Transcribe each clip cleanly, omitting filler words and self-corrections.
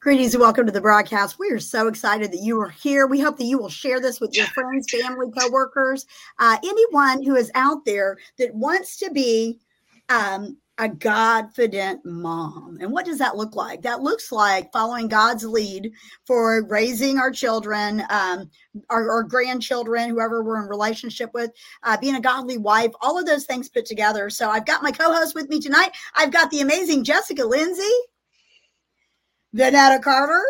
Greetings and welcome to the broadcast. We are so excited that you are here. We hope that you will share this with your friends, family, coworkers, anyone who is out there that wants to be a God-fident mom. And what does that look like? That looks like following God's lead for raising our children, our grandchildren, whoever we're in relationship with, being a godly wife, all of those things put together. So I've got my co-host with me tonight. I've got the amazing Jessica Lindsay, Donetta Carter,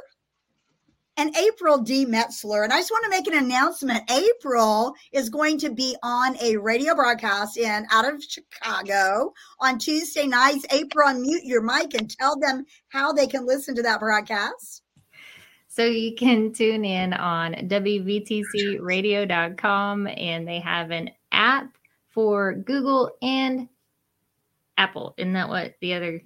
and April D. Metzler. And I just want to make an announcement. April is going to be on a radio broadcast out of Chicago on Tuesday nights. April, unmute your mic and tell them how they can listen to that broadcast. So you can tune in on WVTC Radio.com, and they have an app for Google and Apple. Isn't that what the other,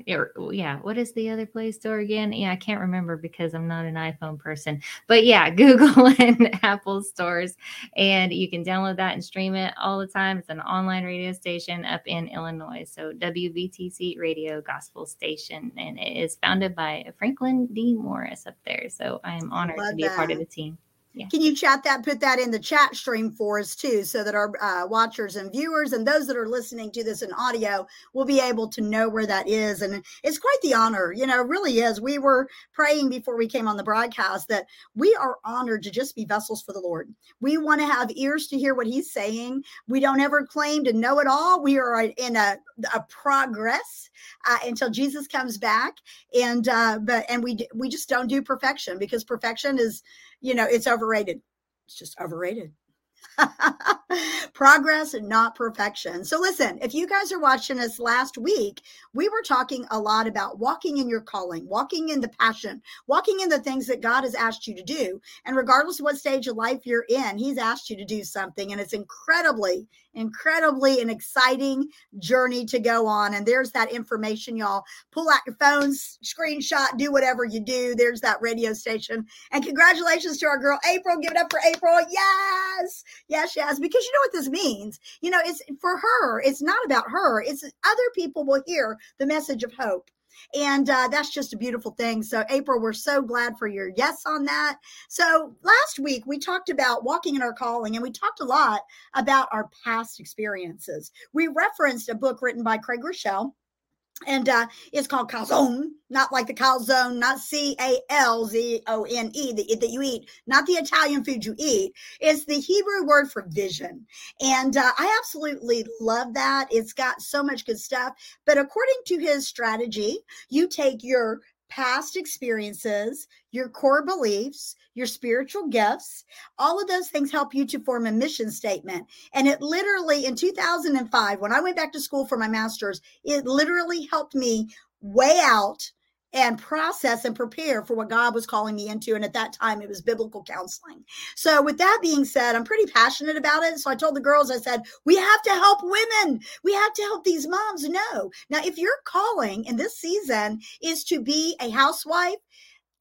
what is the other Play Store again? Yeah, I can't remember because I'm not an iPhone person. But yeah, Google and Apple stores. And you can download that and stream it all the time. It's an online radio station up in Illinois. So WVTC Radio, gospel station. And it is founded by Franklin D. Morris up there. So I am honored to be a part of the team. Yeah. Can you put that in the chat stream for us too, so that our watchers and viewers and those that are listening to this in audio will be able to know where that is. And it's quite the honor, it really is. We were praying before we came on the broadcast that we are honored to just be vessels for the Lord. We want to have ears to hear what he's saying. We don't ever claim to know it all. We are in a progress until Jesus comes back. And, we just don't do perfection, because perfection is, it's overrated. It's just overrated. Progress, not perfection. So listen, if you guys are watching us last week, we were talking a lot about walking in your calling, walking in the passion, walking in the things that God has asked you to do. And regardless of what stage of life you're in, he's asked you to do something. And it's incredibly an exciting journey to go on. And there's that information, y'all. Pull out your phones, screenshot, do whatever you do. There's that radio station. And congratulations to our girl, April. Give it up for April. Yes. Yes, yes. Because you know what this means. It's for her. It's not about her. It's other people will hear the message of hope. And that's just a beautiful thing. So, April, we're so glad for your yes on that. So last week, we talked about walking in our calling, and we talked a lot about our past experiences. We referenced a book written by Craig Rochelle, and it's called Calzone, not like the calzone, not C-A-L-Z-O-N-E, that you eat, not the Italian food you eat. It's the Hebrew word for vision. And I absolutely love that. It's got so much good stuff. But according to his strategy, you take your past experiences, your core beliefs, your spiritual gifts, all of those things help you to form a mission statement. And it literally, in 2005, when I went back to school for my master's, it literally helped me weigh out and process and prepare for what God was calling me into. And at that time, it was biblical counseling. So with that being said, I'm pretty passionate about it. So I told the girls, I said, we have to help women. We have to help these moms know. Now, if your calling in this season is to be a housewife,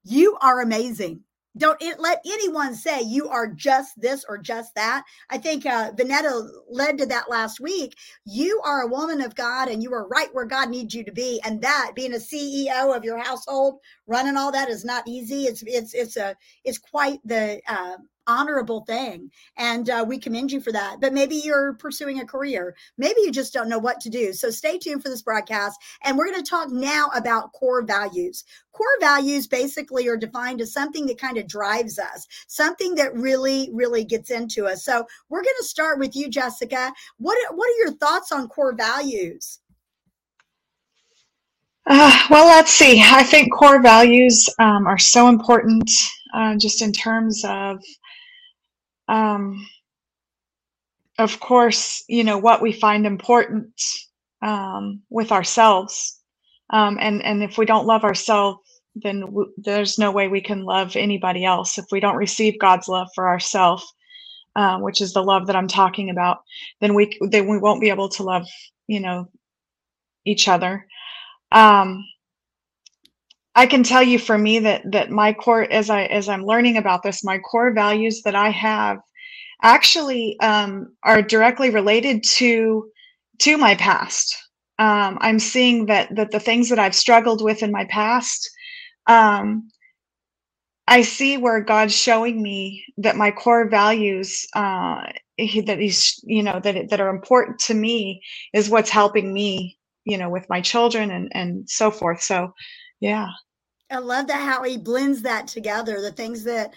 you are amazing. Don't let anyone say you are just this or just that. I think Vanetta led to that last week. You are a woman of God, and you are right where God needs you to be. And that being a CEO of your household, running all that is not easy. It's quite the honorable thing, and we commend you for that. But maybe you're pursuing a career. Maybe you just don't know what to do. So stay tuned for this broadcast, and we're going to talk now about core values. Core values basically are defined as something that kind of drives us, something that really, really gets into us. So we're going to start with you, Jessica. What are your thoughts on core values? Well, let's see. I think core values are so important just in terms of course, what we find important with ourselves. And if we don't love ourselves, then there's no way we can love anybody else. If we don't receive God's love for ourselves, which is the love that I'm talking about, then we won't be able to love, each other. I can tell you for me that my core, as I'm learning about this, my core values that I have actually are directly related to my past. I'm seeing that the things that I've struggled with in my past, I see where God's showing me that my core values, that are important to me, is what's helping me, with my children and so forth. So, yeah. I love that how he blends that together. The things that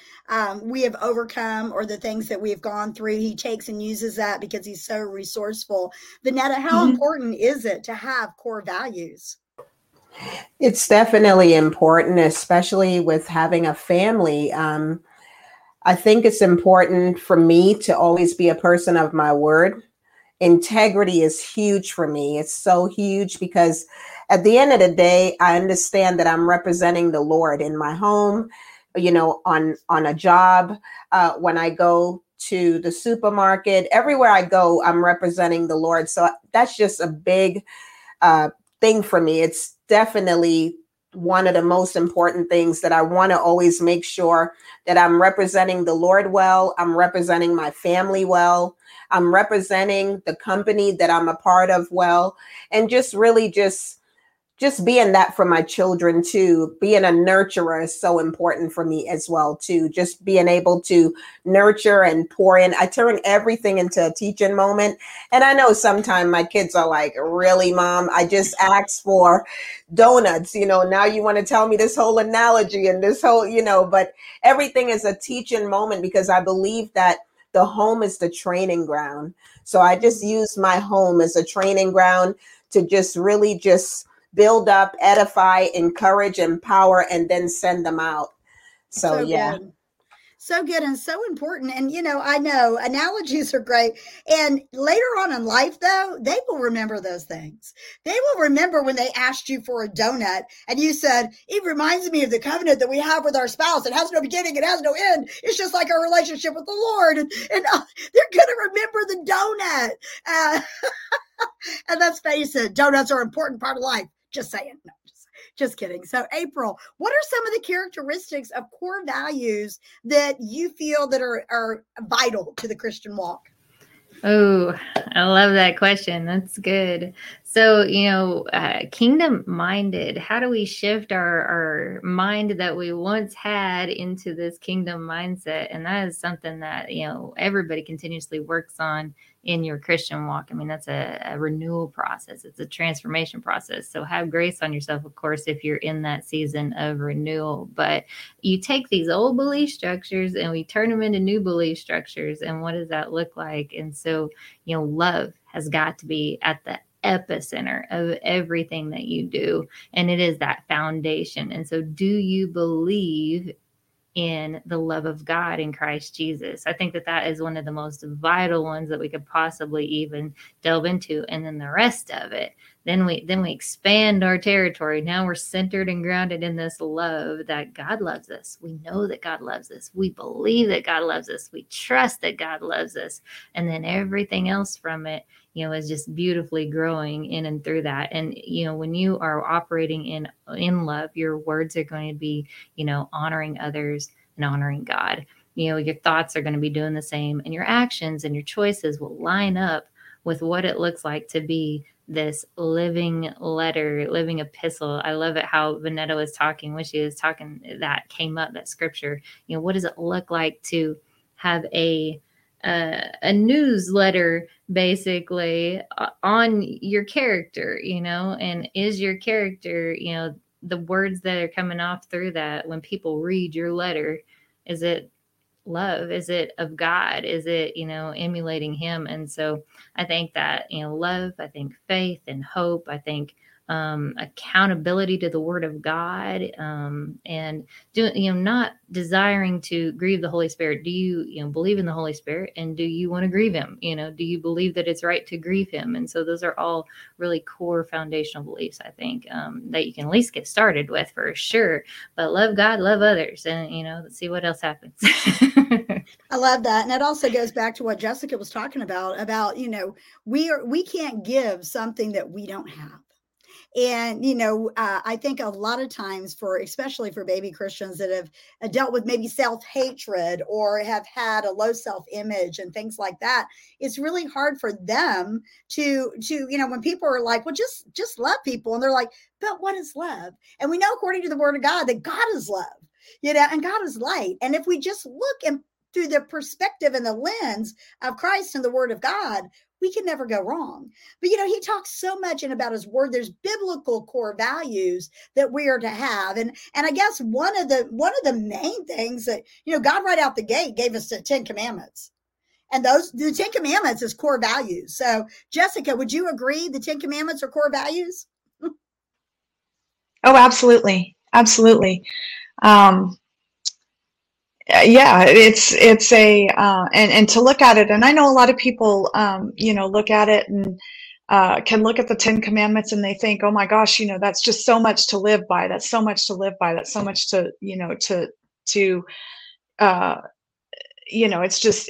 we have overcome or the things that we've gone through, he takes and uses that because he's so resourceful. Vanetta, how important is it to have core values? It's definitely important, especially with having a family. I think it's important for me to always be a person of my word. Integrity is huge for me. It's so huge because at the end of the day, I understand that I'm representing the Lord in my home, on a job, when I go to the supermarket, everywhere I go, I'm representing the Lord. So that's just a big thing for me. It's definitely one of the most important things that I want to always make sure that I'm representing the Lord well, I'm representing my family well, I'm representing the company that I'm a part of well, and just really just being that for my children too. Being a nurturer is so important for me as well too. Just being able to nurture and pour in. I turn everything into a teaching moment. And I know sometimes my kids are like, really, Mom, I just asked for donuts. Now you want to tell me this whole analogy and this whole, but everything is a teaching moment because I believe that the home is the training ground. So I just use my home as a training ground to just really just build up, edify, encourage, empower, and then send them out. So yeah. Good. So good and so important. And, I know analogies are great. And later on in life, though, they will remember those things. They will remember when they asked you for a donut and you said, it reminds me of the covenant that we have with our spouse. It has no beginning. It has no end. It's just like our relationship with the Lord. And they're going to remember the donut. And let's face it, donuts are an important part of life. Just saying. No, just kidding. So April, what are some of the characteristics of core values that you feel that are vital to the Christian walk? Oh, I love that question. That's good. So, kingdom minded, how do we shift our mind that we once had into this kingdom mindset? And that is something that, everybody continuously works on in your Christian walk. I mean, that's a renewal process. It's a transformation process. So have grace on yourself, of course, if you're in that season of renewal. But you take these old belief structures and we turn them into new belief structures. And what does that look like? And so, love has got to be at the epicenter of everything that you do. And it is that foundation. And so do you believe in the love of God in Christ Jesus? I think that is one of the most vital ones that we could possibly even delve into. And then the rest of it, then we expand our territory. Now we're centered and grounded in this love that God loves us. We know that God loves us. We believe that God loves us. We trust that God loves us. And then everything else from it, is just beautifully growing in and through that. And, when you are operating in love, your words are going to be, honoring others and honoring God. Your thoughts are going to be doing the same, and your actions and your choices will line up with what it looks like to be this living letter, living epistle. I love it how Vanetta was talking, when she was talking, that came up, that scripture. What does it look like to have a newsletter basically on your character, and is your character, the words that are coming off through that when people read your letter, is it love? Is it of God? Is it, emulating him? And so I think that, love, I think faith and hope, I think accountability to the Word of God, and not desiring to grieve the Holy Spirit. Do you, believe in the Holy Spirit, and do you want to grieve Him? Do you believe that it's right to grieve Him? And so those are all really core foundational beliefs, I think, that you can at least get started with for sure. But love God, love others, and let's see what else happens. I love that, and it also goes back to what Jessica was talking about we can't give something that we don't have. And, I think a lot of times especially for baby Christians that have dealt with maybe self-hatred or have had a low self-image and things like that, it's really hard for them to when people are like, well, just love people. And they're like, but what is love? And we know, according to the Word of God, that God is love, and God is light. And if we just look and through the perspective and the lens of Christ and the Word of God, we can never go wrong. But, he talks so much about his word. There's biblical core values that we are to have. And I guess one of the main things that, God right out the gate gave us the 10 commandments. And the 10 commandments is core values. So Jessica, would you agree the 10 commandments are core values? Oh, absolutely. Absolutely. Yeah, it's a, and to look at it, and I know a lot of people, look at it and can look at the 10 commandments and they think, oh my gosh, that's just so much to live by. That's so much to live by. That's so much to, it's just,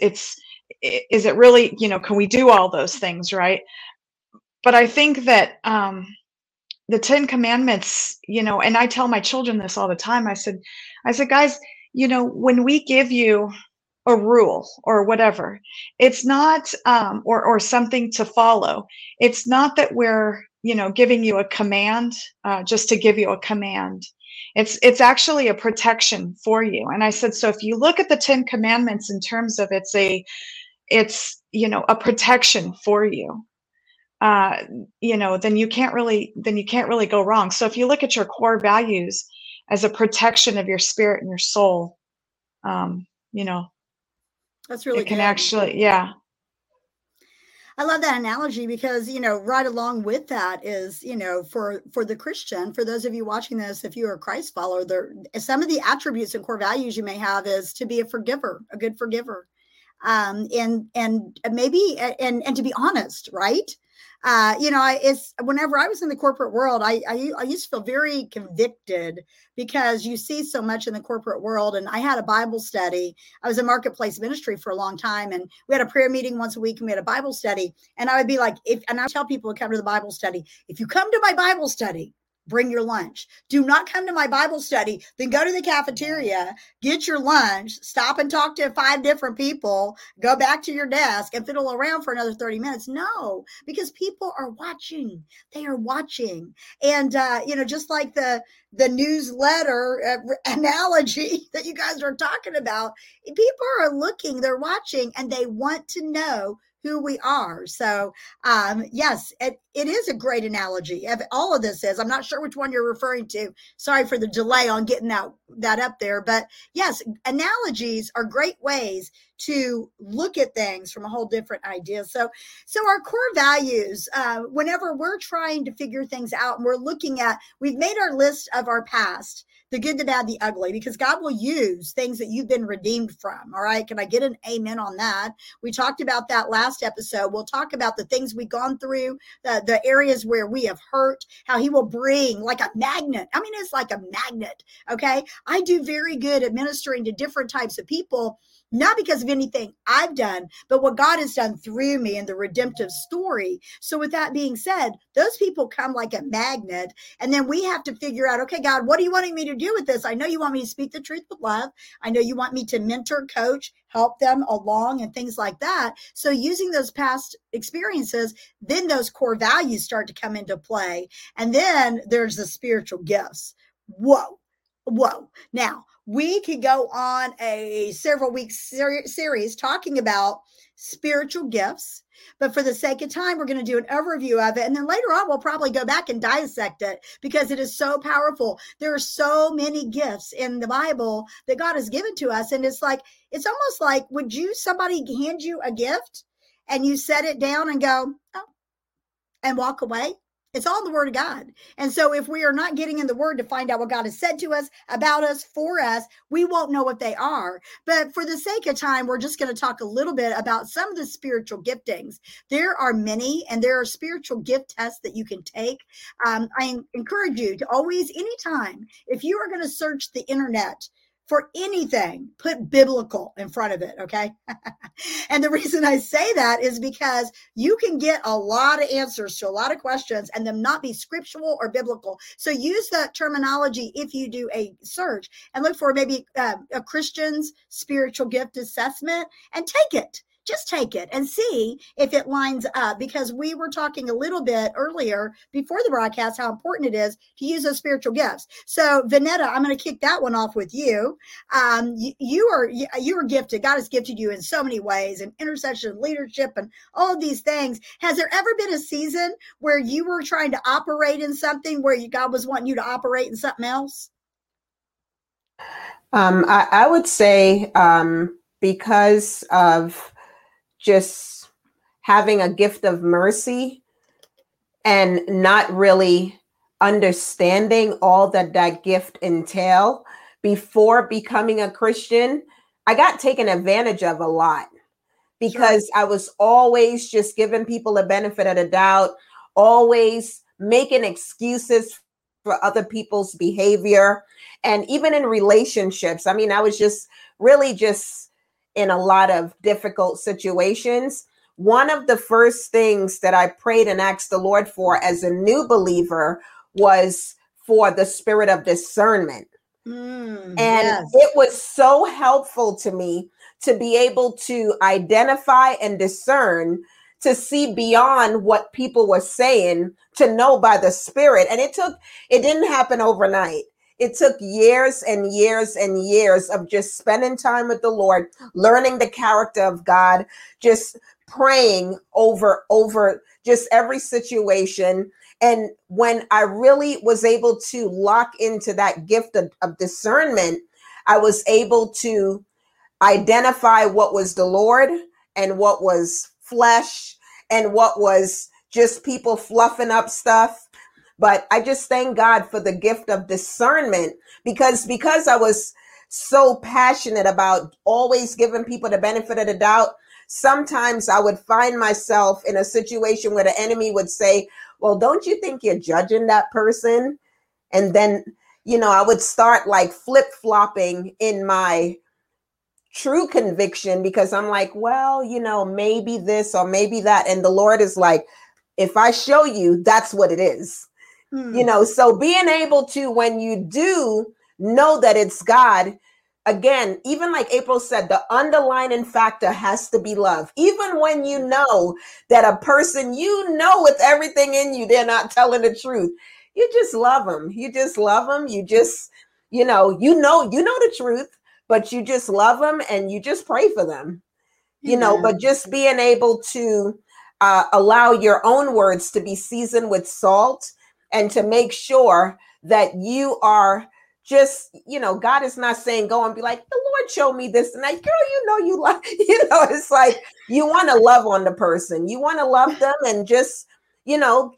is it really, can we do all those things? Right. But I think that, the 10 commandments, and I tell my children this all the time. I said, guys, when we give you a rule or whatever, it's not, or something to follow. It's not that we're, giving you a command, just to give you a command. It's actually a protection for you. And I said, so if you look at the 10 commandments in terms of it's a protection for you, then you can't really go wrong. So if you look at your core values as a protection of your spirit and your soul, that's really, it can good. Actually, yeah. I love that analogy because, right along with that is, for the Christian, for those of you watching this, if you are a Christ follower, some of the attributes and core values you may have is to be a forgiver, a good forgiver. And to be honest, right? It's whenever I was in the corporate world, I used to feel very convicted because you see so much in the corporate world. And I had a Bible study. I was in marketplace ministry for a long time, and we had a prayer meeting once a week, and we had a Bible study. And I would be like, and I tell people to come to the Bible study. If you come to my Bible study, bring your lunch. Do not come to my Bible study, then go to the cafeteria, get your lunch, stop and talk to 5 different people, go back to your desk and fiddle around for another 30 minutes. No, because people are watching. They are watching. And, just like the newsletter analogy that you guys are talking about, people are looking, they're watching, and they want to know who we are. So, yes, it is a great analogy. All of this is, I'm not sure which one you're referring to. Sorry for the delay on getting that up there, but yes, analogies are great ways to look at things from a whole different idea. So our core values, whenever we're trying to figure things out and we've made our list of our past, the good, the bad, the ugly, because God will use things that you've been redeemed from. All right. Can I get an amen on that? We talked about that last episode. We'll talk about the things we've gone through, the areas where we have hurt, how he will bring like a magnet. I mean, it's like a magnet. Okay. I do very good at ministering to different types of people, not because of anything I've done, but what God has done through me in the redemptive story. So with that being said, those people come like a magnet. And then we have to figure out, okay, God, what are you wanting me to do with this? I know you want me to speak the truth with love. I know you want me to mentor, coach, help them along and things like that. So using those past experiences, then those core values start to come into play. And then there's the spiritual gifts. Whoa. Now, we could go on a several week series talking about spiritual gifts, but for the sake of time, we're going to do an overview of it. And then later on, we'll probably go back and dissect it because it is so powerful. There are so many gifts in the Bible that God has given to us. And it's almost like, would somebody hand you a gift and you set it down and go, oh, and walk away? It's all the word of God. And so if we are not getting in the word to find out what God has said to us, about us, for us, we won't know what they are. But for the sake of time, we're just going to talk a little bit about some of the spiritual giftings. There are many, and there are spiritual gift tests that you can take. I encourage you to always, anytime, if you are going to search the internet for anything, put biblical in front of it, okay? And the reason I say that is because you can get a lot of answers to a lot of questions and them not be scriptural or biblical. So use that terminology if you do a search and look for maybe a Christian's spiritual gift assessment and take it. Just take it and see if it lines up, because we were talking a little bit earlier before the broadcast how important it is to use those spiritual gifts. So, Vanetta, I'm going to kick that one off with you. You are gifted. God has gifted you in so many ways, in intercession, leadership, and all of these things. Has there ever been a season where you were trying to operate in something where God was wanting you to operate in something else? I would say because of just having a gift of mercy and not really understanding all that gift entail before becoming a Christian, I got taken advantage of a lot because I was always just giving people the benefit of the doubt, always making excuses for other people's behavior. And even in relationships, I mean, I was just really just in a lot of difficult situations. One of the first things that I prayed and asked the Lord for as a new believer was for the spirit of discernment. And it was so helpful to me to be able to identify and discern, to see beyond what people were saying, to know by the spirit. And it didn't happen overnight. It took years and years and years of just spending time with the Lord, learning the character of God, just praying over just every situation. And when I really was able to lock into that gift of discernment, I was able to identify what was the Lord and what was flesh and what was just people fluffing up stuff. But I just thank God for the gift of discernment, because I was so passionate about always giving people the benefit of the doubt. Sometimes I would find myself in a situation where the enemy would say, well, don't you think you're judging that person? And then, I would start like flip-flopping in my true conviction, because I'm like, well, maybe this or maybe that. And the Lord is like, if I show you, that's what it is. So being able to, when you do know that it's God, again, even like April said, the underlying factor has to be love. Even when you know that a person, with everything in you, they're not telling the truth, you just love them. You just, you know the truth, but you just love them and you just pray for them, but just being able to allow your own words to be seasoned with salt, and to make sure that you are just, God is not saying go and be like, the Lord showed me this. And I, girl, you like, it's like you want to love on the person. You want to love them and just,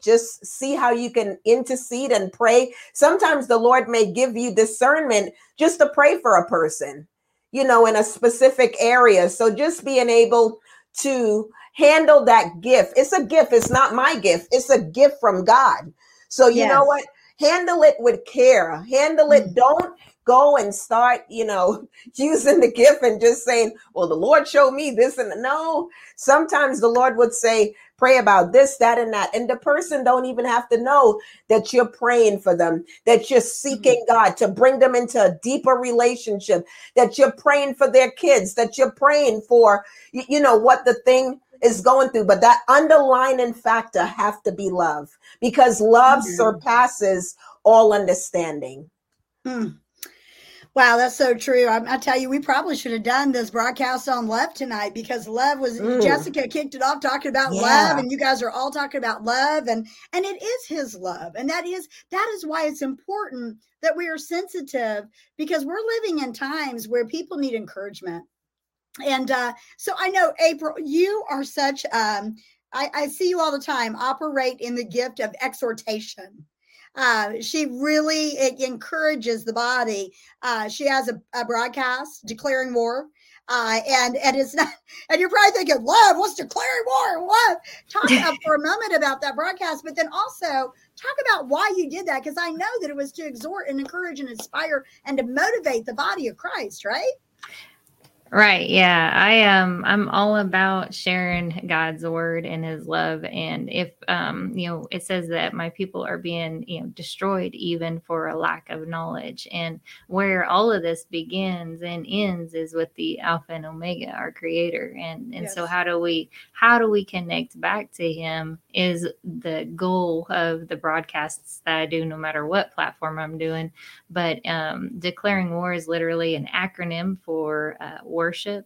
just see how you can intercede and pray. Sometimes the Lord may give you discernment just to pray for a person, in a specific area. So just being able to handle that gift. It's a gift. It's not my gift. It's a gift from God. So know what? Handle it with care. Handle it. Don't go and start, using the gift and just saying, well, the Lord showed me this. And no, sometimes the Lord would say, pray about this, that, and that. And the person don't even have to know that you're praying for them, that you're seeking God to bring them into a deeper relationship, that you're praying for their kids, that you're praying for, what the thing is going through. But that underlying factor have to be love, because love surpasses all understanding. Wow, that's so true. I tell you, we probably should have done this broadcast on love tonight, because love was, Jessica kicked it off talking about love, and you guys are all talking about love, and it is his love. And that is why it's important that we are sensitive, because we're living in times where people need encouragement. And so I know, April, you are such I see you all the time, operate in the gift of exhortation. She really encourages the body. She has a broadcast declaring war. And it's not, and you're probably thinking, love, what's declaring war? What? Talk for a moment about that broadcast, but then also talk about why you did that. Cause I know that it was to exhort and encourage and inspire and to motivate the body of Christ, right? Right. Yeah. I'm all about sharing God's word and his love. And if, it says that my people are being, destroyed even for a lack of knowledge, and where all of this begins and ends is with the Alpha and Omega, our creator. And yes. So how do we connect back to him is the goal of the broadcasts that I do, no matter what platform I'm doing. But, declaring war is literally an acronym for, worship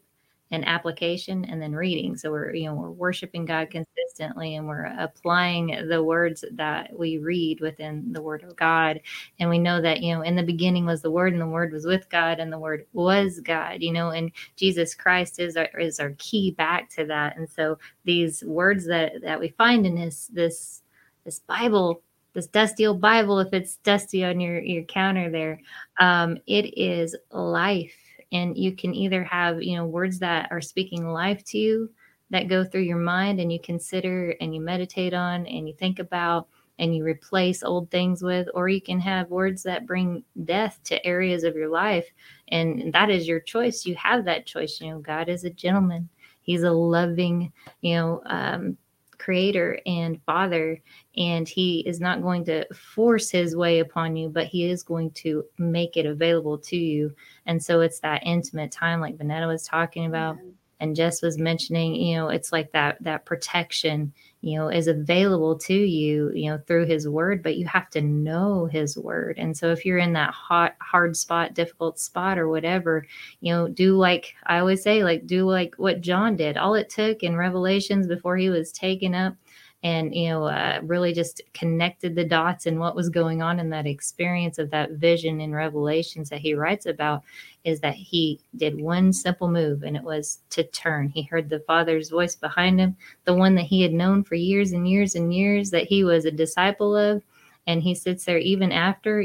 and application, and then reading. So we're worshiping God consistently, and we're applying the words that we read within the Word of God. And we know that, in the beginning was the Word, and the Word was with God, and the Word was God, and Jesus Christ is our key back to that. And so these words that we find in this Bible, this dusty old Bible, if it's dusty on your counter there, it is life. And you can either have, words that are speaking life to you that go through your mind and you consider and you meditate on and you think about and you replace old things with, or you can have words that bring death to areas of your life. And that is your choice. You have that choice. God is a gentleman. He's a loving, creator and father, and he is not going to force his way upon you, but he is going to make it available to you. And so it's that intimate time, like Vanetta was talking about, and Jess was mentioning, it's like that protection, is available to you, through his word, but you have to know his word. And so if you're in that hard spot, difficult spot or whatever, do like I always say, do like what John did. All it took in Revelations before he was taken up and, really just connected the dots and what was going on in that experience of that vision in Revelations that he writes about, is that he did one simple move, and it was to turn. He heard the Father's voice behind him, the one that he had known for years and years and years that he was a disciple of. And he sits there even after,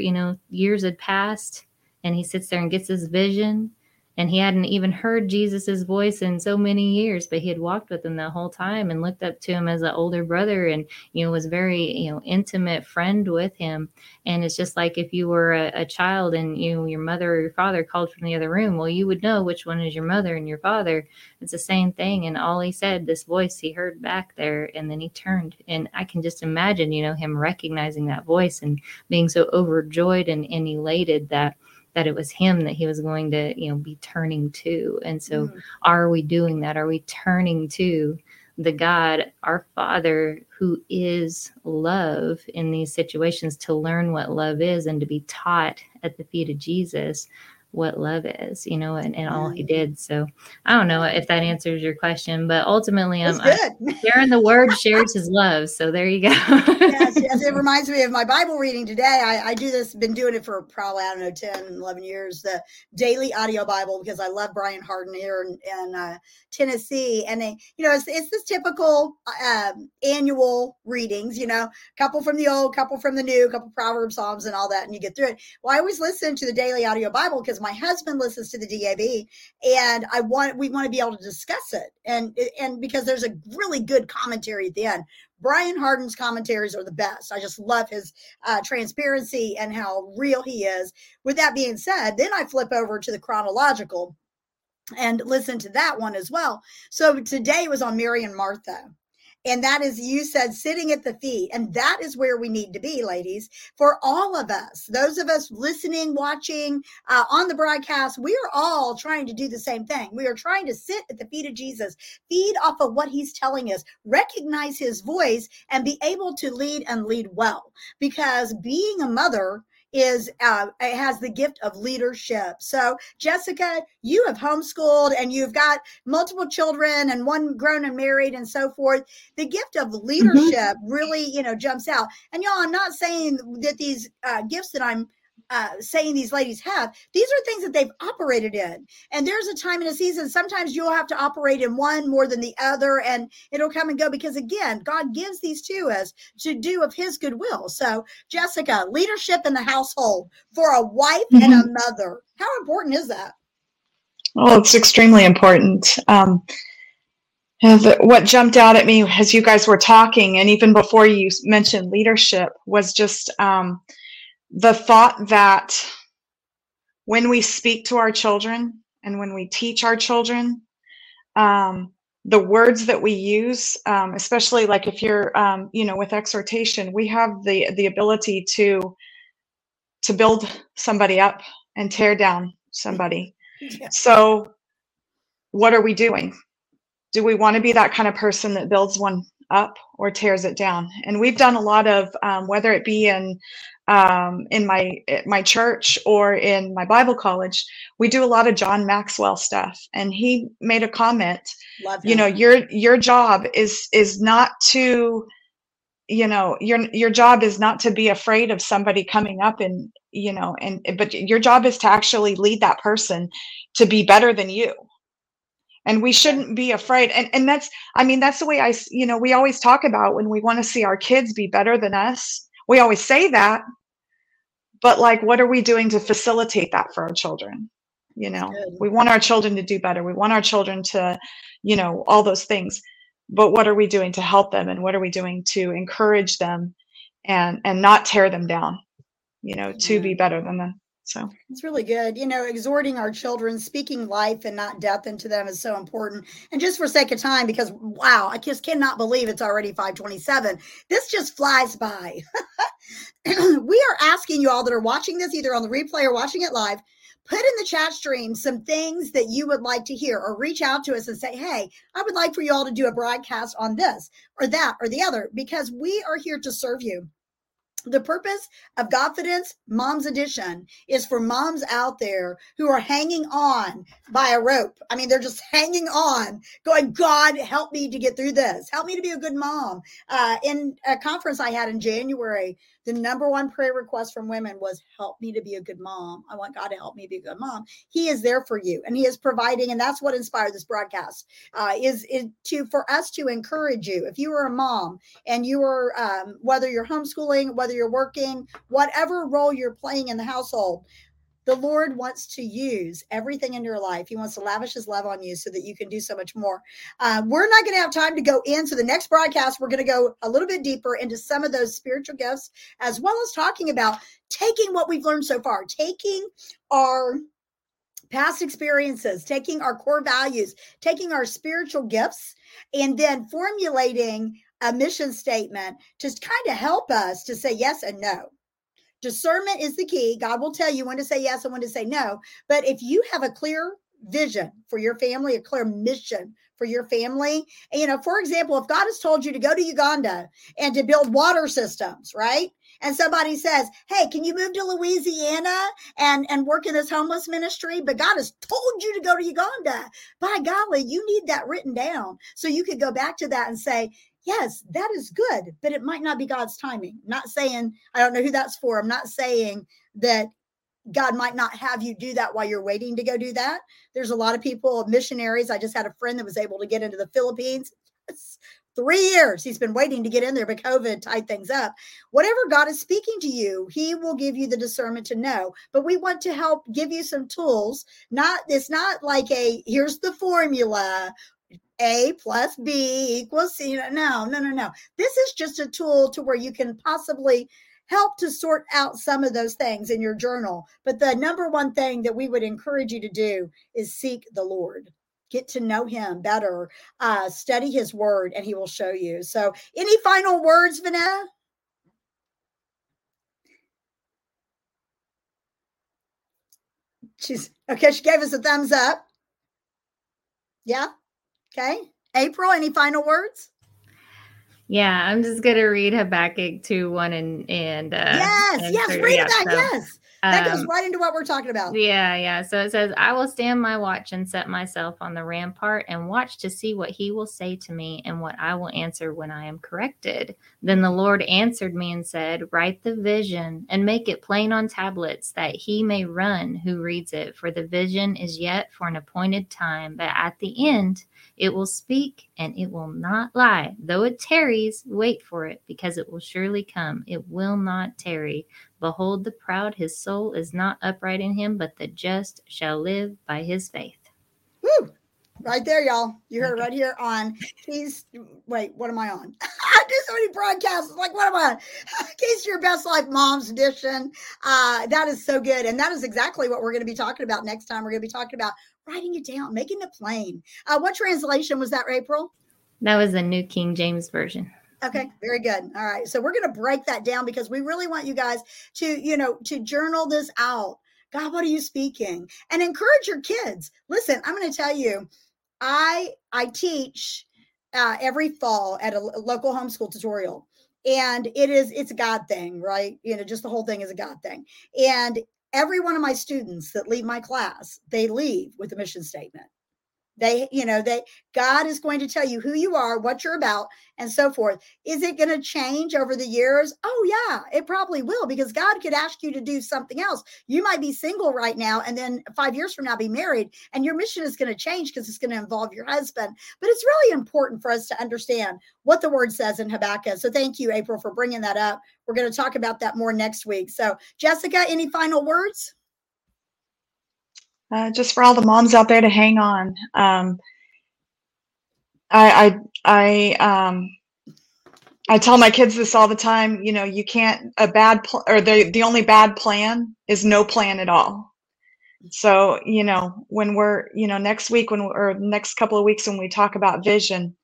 years had passed, and he sits there and gets his vision. And he hadn't even heard Jesus's voice in so many years, but he had walked with him the whole time and looked up to him as an older brother and, was very, intimate friend with him. And it's just like if you were a child and your mother or your father called from the other room, well, you would know which one is your mother and your father. It's the same thing. And all he said, this voice he heard back there, and then he turned. And I can just imagine, him recognizing that voice and being so overjoyed and elated that it was him that he was going to, be turning to. And so Are we doing that? Are we turning to the God, our Father, who is love in these situations, to learn what love is and to be taught at the feet of Jesus what love is, and all he did. So I don't know if that answers your question, but ultimately I'm sharing the word shares his love. So there you go. Yes. It reminds me of my Bible reading today. I do this, been doing it for probably, 10, 11 years, the Daily Audio Bible, because I love Brian Harden here in Tennessee. And they, it's this typical annual readings, couple from the old, couple from the new, couple Proverbs, Psalms, and all that. And you get through it. Well, I always listen to the Daily Audio Bible because my husband listens to the DAB, and we want to be able to discuss it, and because there's a really good commentary at the end. Brian Harden's commentaries are the best. I just love his transparency and how real he is. With that being said, then I flip over to the chronological and listen to that one as well. So today was on Mary and Martha. And that is, you said, sitting at the feet. And that is where we need to be, ladies, for all of us. Those of us listening, watching, on the broadcast, we are all trying to do the same thing. We are trying to sit at the feet of Jesus, feed off of what he's telling us, recognize his voice, and be able to lead and lead well. Because being a mother has the gift of leadership. So Jessica, you have homeschooled and you've got multiple children and one grown and married and so forth. The gift of leadership really, jumps out. And y'all, I'm not saying that these gifts that I'm saying these ladies have, these are things that they've operated in. And there's a time in a season, sometimes you'll have to operate in one more than the other, and it'll come and go because, again, God gives these to us to do of his good will. So, Jessica, leadership in the household for a wife and a mother. How important is that? Well, it's extremely important. What jumped out at me as you guys were talking, and even before you mentioned leadership, was just the thought that when we speak to our children and when we teach our children, the words that we use, especially like if you're, with exhortation, we have the ability to build somebody up and tear down somebody. Yeah. So what are we doing? Do we want to be that kind of person that builds one up or tears it down? And we've done a lot of, whether it be in my church or in my Bible college, we do a lot of John Maxwell stuff. And he made a comment, your job is not to, your job is not to be afraid of somebody coming up and, but your job is to actually lead that person to be better than you. And we shouldn't be afraid. And that's the way we always talk about when we want to see our kids be better than us. We always say that, but like, what are we doing to facilitate that for our children? We want our children to do better. We want our children to, all those things, but what are we doing to help them? And what are we doing to encourage them and not tear them down, to be better than them? So it's really good. Exhorting our children, speaking life and not death into them is so important. And just for sake of time, because wow, I just cannot believe it's already 5:27. This just flies by. We are asking you all that are watching this, either on the replay or watching it live, put in the chat stream some things that you would like to hear, or reach out to us and say, hey, I would like for you all to do a broadcast on this or that or the other, because we are here to serve you. The purpose of Godfidence Mom's Edition is for moms out there who are hanging on by a rope. I mean, they're just hanging on, going, God, help me to get through this. Help me to be a good mom. In a conference I had in January, the number one prayer request from women was, help me to be a good mom. I want God to help me be a good mom. He is there for you, and he is providing, and that's what inspired this broadcast, for us to encourage you. If you are a mom and you are, whether you're homeschooling, whether you're working, whatever role you're playing in the household, the Lord wants to use everything in your life. He wants to lavish his love on you so that you can do so much more. We're not going to have time to go into the next broadcast. We're going to go a little bit deeper into some of those spiritual gifts, as well as talking about taking what we've learned so far, taking our past experiences, taking our core values, taking our spiritual gifts, and then formulating a mission statement to kind of help us to say yes and no. Discernment is the key. God will tell you when to say yes and when to say no. But if you have a clear vision for your family, a clear mission for your family, for example, if God has told you to go to Uganda and to build water systems, right? And somebody says, hey, can you move to Louisiana and work in this homeless ministry? But God has told you to go to Uganda. By golly, you need that written down. So you could go back to that and say, yes, that is good, but it might not be God's timing. I'm not saying, I don't know who that's for. I'm not saying that God might not have you do that while you're waiting to go do that. There's a lot of people, missionaries. I just had a friend that was able to get into the Philippines. It's 3 years. He's been waiting to get in there, but COVID tied things up. Whatever God is speaking to you, he will give you the discernment to know. But we want to help give you some tools. It's not like here's the formula. A plus B equals C. No. This is just a tool to where you can possibly help to sort out some of those things in your journal. But the number one thing that we would encourage you to do is seek the Lord. Get to know him better. Study his word, and he will show you. So any final words, Vanetta? She gave us a thumbs up. Yeah. Okay. April, any final words? Yeah, I'm just going to read Habakkuk 2:1 and yes, read that. So. Yes. That goes right into what we're talking about. Yeah. So it says, I will stand my watch and set myself on the rampart and watch to see what he will say to me and what I will answer when I am corrected. Then the Lord answered me and said, write the vision and make it plain on tablets that he may run who reads it. For the vision is yet for an appointed time, but at the end it will speak and it will not lie. Though it tarries, wait for it, because it will surely come. It will not tarry. Behold, the proud, his soul is not upright in him, but the just shall live by his faith. Woo! Right there, y'all. You heard right here on Keys. Wait, what am I on? I do so many broadcasts. Like, what am I on? Keys to Your Best Life Mom's Edition. That is so good. And that is exactly what we're going to be talking about next time. We're going to be talking about writing it down, making it plain. What translation was that, April? That was the New King James Version. Okay, very good. All right. So we're going to break that down because we really want you guys to, to journal this out. God, what are you speaking? And encourage your kids. Listen, I'm going to tell you, I teach every fall at a local homeschool tutorial, and it's a God thing, right? Just the whole thing is a God thing. And every one of my students that leave my class, they leave with a mission statement. God is going to tell you who you are, what you're about, and so forth. Is it going to change over the years? Oh, yeah, it probably will, because God could ask you to do something else. You might be single right now, and then 5 years from now be married, and your mission is going to change because it's going to involve your husband. But it's really important for us to understand what the word says in Habakkuk. So thank you, April, for bringing that up. We're going to talk about that more next week. So, Jessica, any final words? Just for all the moms out there to hang on. I tell my kids this all the time. You can't the only bad plan is no plan at all. So when we're next week next couple of weeks when we talk about vision,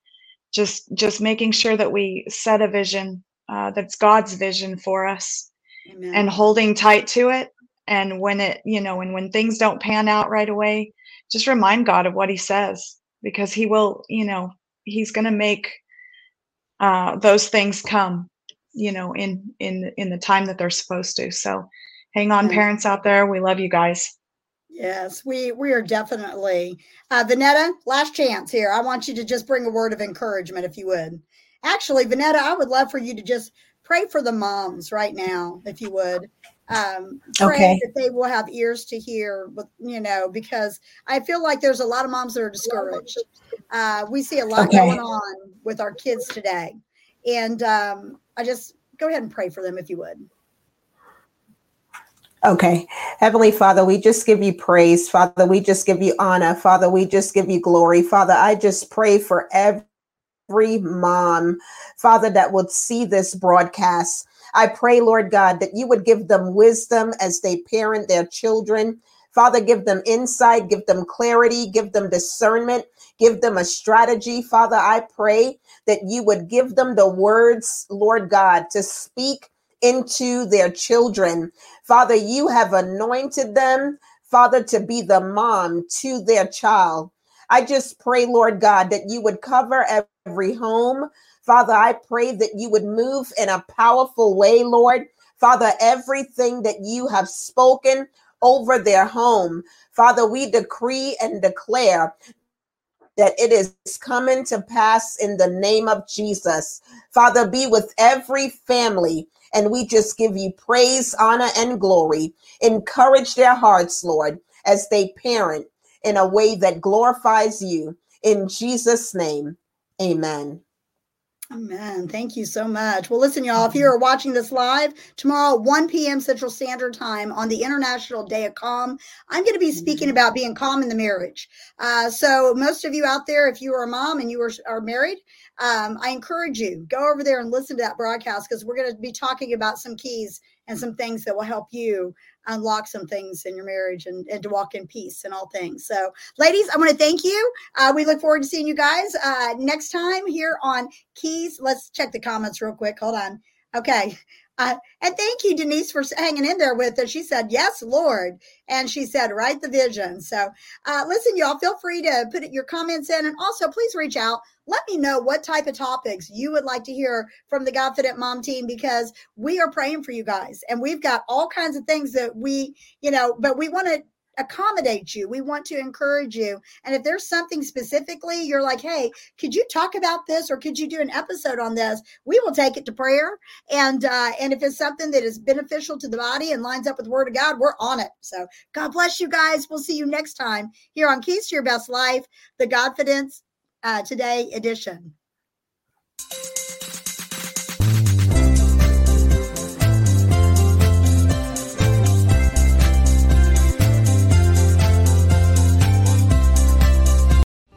just making sure that we set a vision that's God's vision for us. Amen. And holding tight to it. And when when things don't pan out right away, just remind God of what he says, because he will, he's going to make those things come, in the time that they're supposed to. So hang on, parents out there. We love you guys. Yes, we are definitely. Vanetta, last chance here. I want you to just bring a word of encouragement, if you would. Actually, Vanetta, I would love for you to just pray for the moms right now, if you would. Pray that they will have ears to hear, because I feel like there's a lot of moms that are discouraged. We see a lot going on with our kids today. And I just go ahead and pray for them if you would. Okay. Heavenly Father, we just give you praise. Father, we just give you honor. Father, we just give you glory. Father, I just pray for every mom, Father, that would see this broadcast. I pray, Lord God, that you would give them wisdom as they parent their children. Father, give them insight, give them clarity, give them discernment, give them a strategy. Father, I pray that you would give them the words, Lord God, to speak into their children. Father, you have anointed them, Father, to be the mom to their child. I just pray, Lord God, that you would cover every home. Father, I pray that you would move in a powerful way, Lord. Father, everything that you have spoken over their home, Father, we decree and declare that it is coming to pass in the name of Jesus. Father, be with every family, and we just give you praise, honor, and glory. Encourage their hearts, Lord, as they parent in a way that glorifies you. In Jesus' name, amen. Amen. Thank you so much. Well, listen, y'all, if you are watching this live tomorrow, 1 p.m. Central Standard Time on the International Day of Calm, I'm going to be speaking about being calm in the marriage. So most of you out there, if you are a mom and you are married, I encourage you, go over there and listen to that broadcast, because we're going to be talking about some keys and some things that will help you unlock some things in your marriage and to walk in peace and all things. So, ladies, I want to thank you. We look forward to seeing you guys next time here on Keys. Let's check the comments real quick. Hold on. Okay. And thank you, Denise, for hanging in there with us. She said, yes, Lord. And she said, write the vision. So listen, y'all, feel free to put your comments in. And also, please reach out. Let me know what type of topics you would like to hear from the Godfident Mom team, because we are praying for you guys. And we've got all kinds of things that we, you know, but we want to accommodate you. We want to encourage you. And if there's something specifically you're like, hey, could you talk about this, or could you do an episode on this? We will take it to prayer. And if it's something that is beneficial to the body and lines up with the Word of God, we're on it. So God bless you guys. We'll see you next time here on Keys to Your Best Life, the Godfidence Today edition.